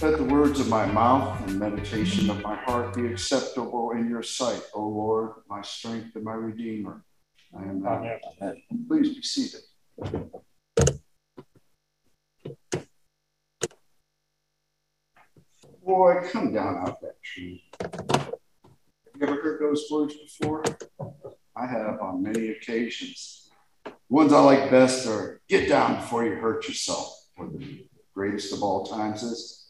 Let the words of my mouth and meditation of my heart be acceptable in your sight, O Lord, my strength and my Redeemer. I am not. Please be seated. Boy, come down off that tree. Have you ever heard those words before? I have on many occasions. The ones I like best are, get down before you hurt yourself. Or the greatest of all times is,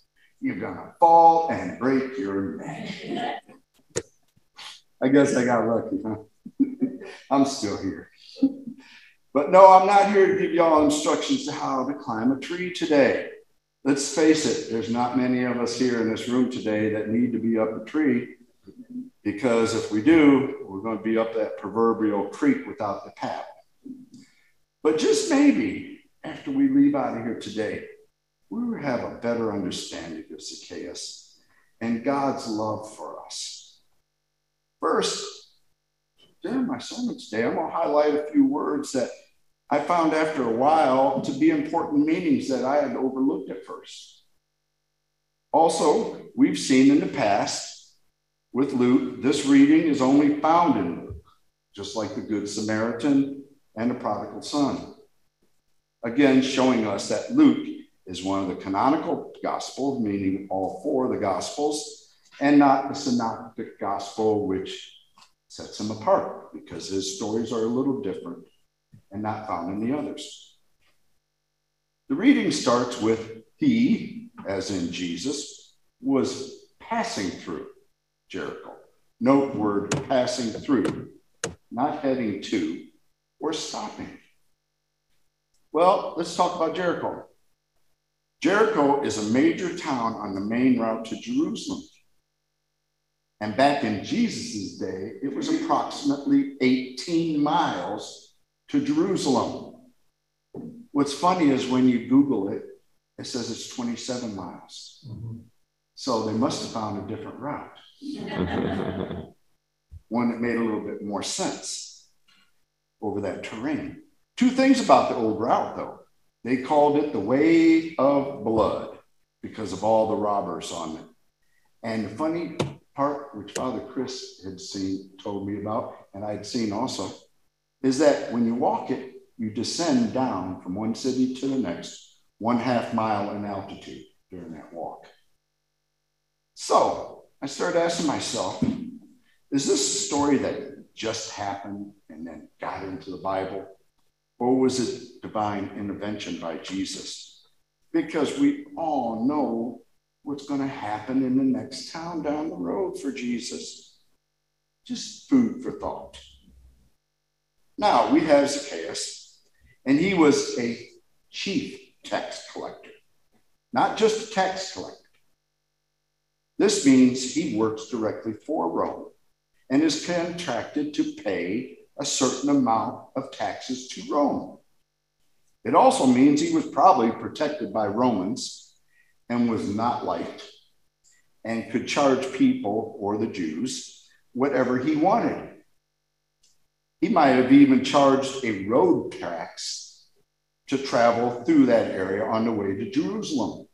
you're going to fall and break your neck. I guess I got lucky, huh? I'm still here. But no, I'm not here to give y'all instructions to how to climb a tree today. Let's face it, there's not many of us here in this room today that need to be up a tree, because if we do, we're going to be up that proverbial creek without the paddle. But just maybe after we leave out of here today, we will have a better understanding of Zacchaeus and God's love for us. First, during my sermon today, I'm going to highlight a few words that I found after a while to be important meanings that I had overlooked at first. Also, we've seen in the past with Luke, this reading is only found in Luke, just like the Good Samaritan and the Prodigal Son. Again, showing us that Luke is one of the canonical gospels, meaning all four of the gospels, and not the synoptic gospel, which sets him apart because his stories are a little different and not found in the others. The reading starts with he, as in Jesus, was passing through Jericho. Note word passing through, not heading to or stopping. Well, let's talk about Jericho. Jericho is a major town on the main route to Jerusalem. And back in Jesus' day, it was approximately 18 miles to Jerusalem. What's funny is when you Google it, it says it's 27 miles. Mm-hmm. So they must have found a different route. One that made a little bit more sense over that terrain. Two things about the old route, though. They called it the Way of Blood because of all the robbers on it. And the funny part, which Father Chris had seen, told me about, and I had seen also, is that when you walk it, you descend down from one city to the next, 1/2 mile in altitude during that walk. So I started asking myself, is this a story that just happened and then got into the Bible? Or was it divine intervention by Jesus? Because we all know what's going to happen in the next town down the road for Jesus. Just food for thought. Now, we have Zacchaeus, and he was a chief tax collector, not just a tax collector. This means he works directly for Rome and is contracted to pay a certain amount of taxes to Rome. It also means he was probably protected by Romans and was not liked and could charge people or the Jews whatever he wanted. He might have even charged a road tax to travel through that area on the way to Jerusalem.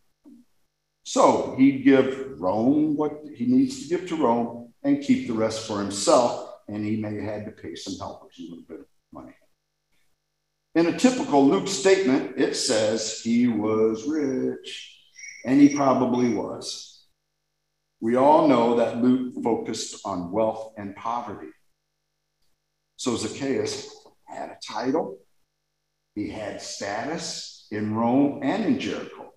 So he'd give Rome what he needs to give to Rome and keep the rest for himself, and he may have had to pay some helpers a little bit of money. In a typical Luke statement, it says he was rich, and he probably was. We all know that Luke focused on wealth and poverty. So Zacchaeus had a title, he had status in Rome and in Jericho,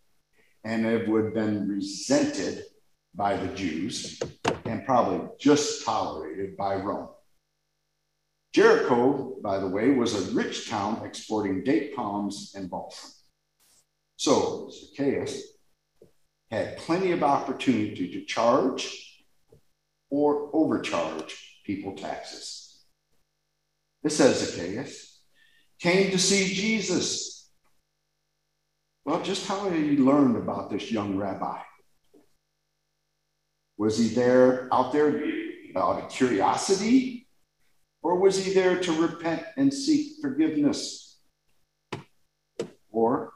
and it would have been resented by the Jews and probably just tolerated by Rome. Jericho, by the way, was a rich town exporting date palms and balsam. So Zacchaeus had plenty of opportunity to charge or overcharge people taxes. It says Zacchaeus came to see Jesus. Well, just how had he learned about this young rabbi? Was he out there out of curiosity? Or was he there to repent and seek forgiveness? Or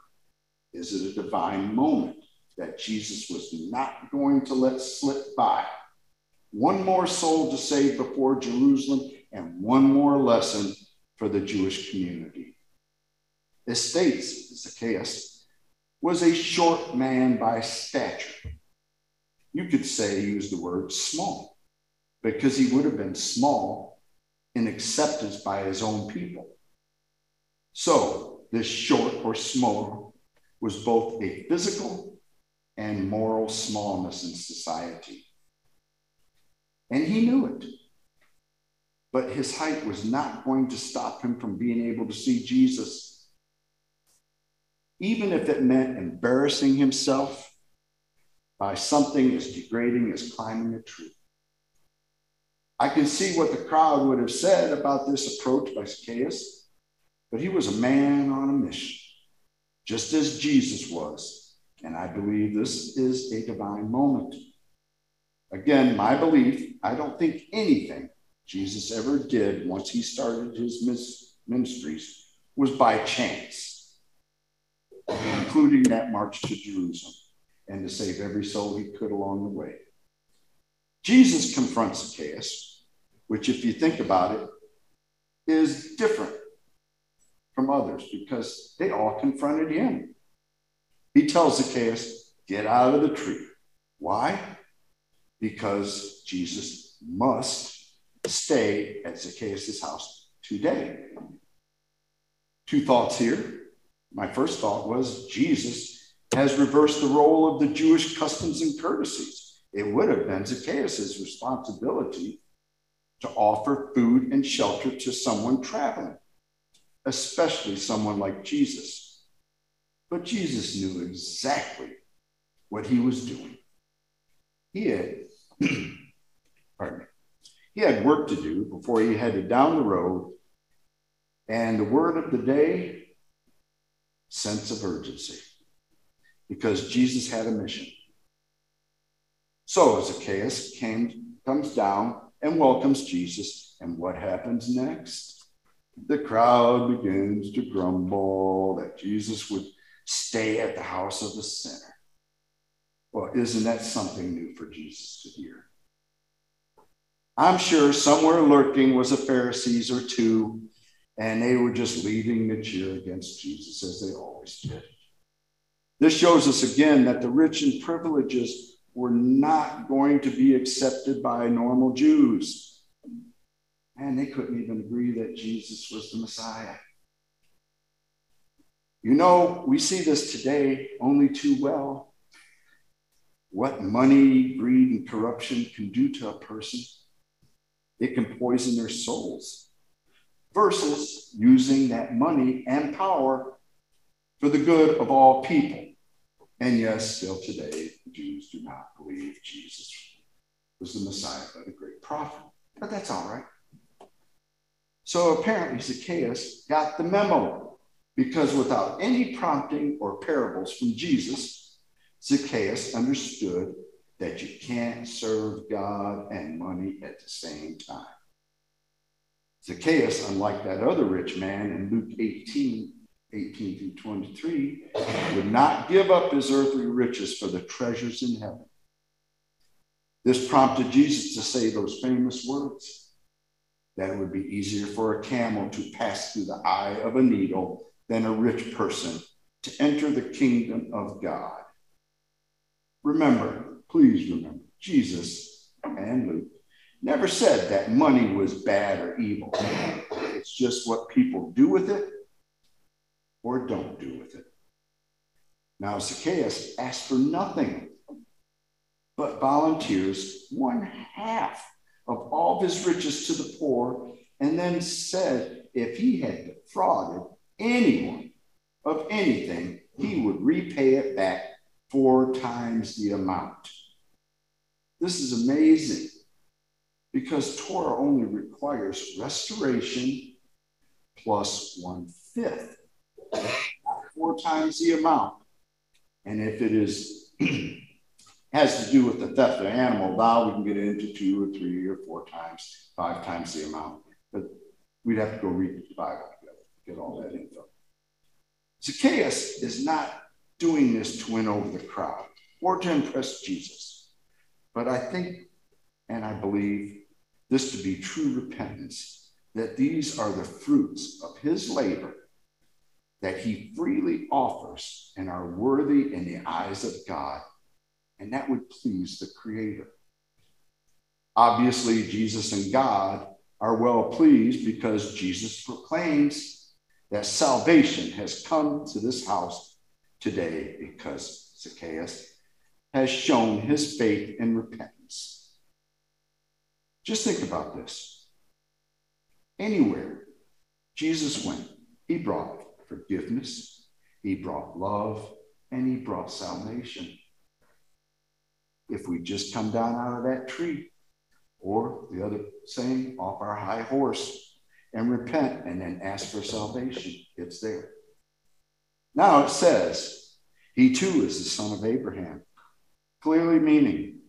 is it a divine moment that Jesus was not going to let slip by? One more soul to save before Jerusalem and one more lesson for the Jewish community. It states Zacchaeus was a short man by stature. You could say, use the word small, because he would have been small in acceptance by his own people. So this short or small was both a physical and moral smallness in society. And he knew it. But his height was not going to stop him from being able to see Jesus, even if it meant embarrassing himself by something as degrading as climbing a tree. I can see what the crowd would have said about this approach by Zacchaeus, but he was a man on a mission, just as Jesus was. And I believe this is a divine moment. Again, my belief, I don't think anything Jesus ever did once he started his ministries was by chance, including that march to Jerusalem and to save every soul he could along the way. Jesus confronts Zacchaeus, which if you think about it, is different from others because they all confronted him. He tells Zacchaeus, get out of the tree. Why? Because Jesus must stay at Zacchaeus' house today. Two thoughts here. My first thought was Jesus has reversed the role of the Jewish customs and courtesies. It would have been Zacchaeus' responsibility to offer food and shelter to someone traveling, especially someone like Jesus. But Jesus knew exactly what he was doing. He had, he had work to do before he headed down the road. And the word of the day, sense of urgency, because Jesus had a mission. So Zacchaeus comes down and welcomes Jesus. And what happens next? The crowd begins to grumble that Jesus would stay at the house of the sinner. Well, isn't that something new for Jesus to hear? I'm sure somewhere lurking was a Pharisee or two, and they were just leaving to cheer against Jesus as they always did. This shows us again that the rich and privileges were not going to be accepted by normal Jews. And they couldn't even agree that Jesus was the Messiah. You know, we see this today only too well. What money, greed, and corruption can do to a person, it can poison their souls, versus using that money and power for the good of all people. And yes, still today, the Jews do not believe Jesus was the Messiah, but a great prophet. But that's all right. So apparently Zacchaeus got the memo, because without any prompting or parables from Jesus, Zacchaeus understood that you can't serve God and money at the same time. Zacchaeus, unlike that other rich man in Luke 18:18-23, would not give up his earthly riches for the treasures in heaven. This prompted Jesus to say those famous words, that it would be easier for a camel to pass through the eye of a needle than a rich person to enter the kingdom of God. Remember, please remember, Jesus and Luke never said that money was bad or evil. It's just what people do with it or don't do with it. Now, Zacchaeus asked for nothing, but volunteers 1/2 of all of his riches to the poor, and then said if he had defrauded anyone of anything, he would repay it back 4 times the amount. This is amazing, because Torah only requires restoration plus 1/5, 4 times the amount. And if it is has to do with the theft of an animal, now we can get into 2 or 3 or 4 times, 5 times the amount. But we'd have to go read the Bible together to get all that info. Zacchaeus is not doing this to win over the crowd or to impress Jesus. But I think, and I believe this to be true repentance, that these are the fruits of his labor that he freely offers and are worthy in the eyes of God, and that would please the Creator. Obviously, Jesus and God are well pleased because Jesus proclaims that salvation has come to this house today because Zacchaeus has shown his faith and repentance. Just think about this. Anywhere Jesus went, he brought forgiveness, he brought love, and he brought salvation. If we just come down out of that tree, or the other saying, off our high horse, and repent and then ask for salvation, it's there. Now it says, he too is the son of Abraham, clearly meaning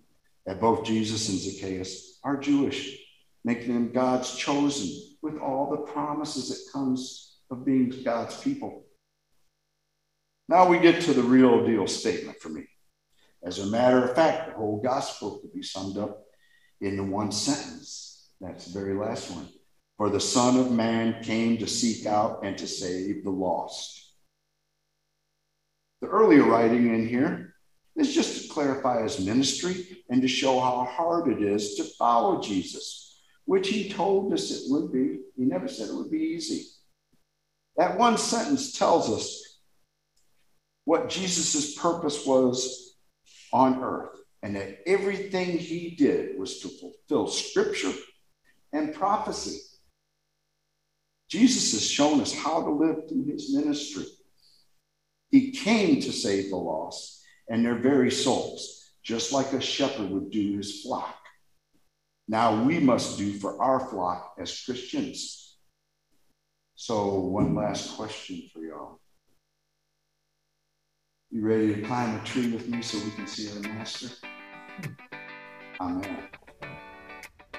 that both Jesus and Zacchaeus are Jewish, making them God's chosen with all the promises that comes of being God's people. Now we get to the real deal statement for me. As a matter of fact, the whole gospel could be summed up into one sentence. That's the very last one. For the Son of Man came to seek out and to save the lost. The earlier writing in here is just to clarify his ministry and to show how hard it is to follow Jesus, which he told us it would be. He never said it would be easy. That one sentence tells us what Jesus' purpose was on earth, and that everything he did was to fulfill scripture and prophecy. Jesus has shown us how to live through his ministry. He came to save the lost and their very souls, just like a shepherd would do his flock. Now we must do for our flock as Christians. So one last question for y'all. You ready to climb a tree with me so we can see our master? Amen.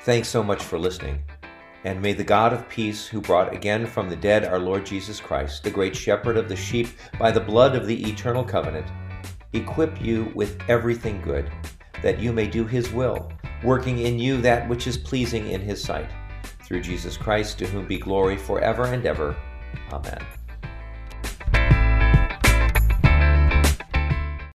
Thanks so much for listening. And may the God of peace, who brought again from the dead our Lord Jesus Christ, the great shepherd of the sheep, by the blood of the eternal covenant, equip you with everything good, that you may do his will, working in you that which is pleasing in his sight. Through Jesus Christ, to whom be glory forever and ever. Amen.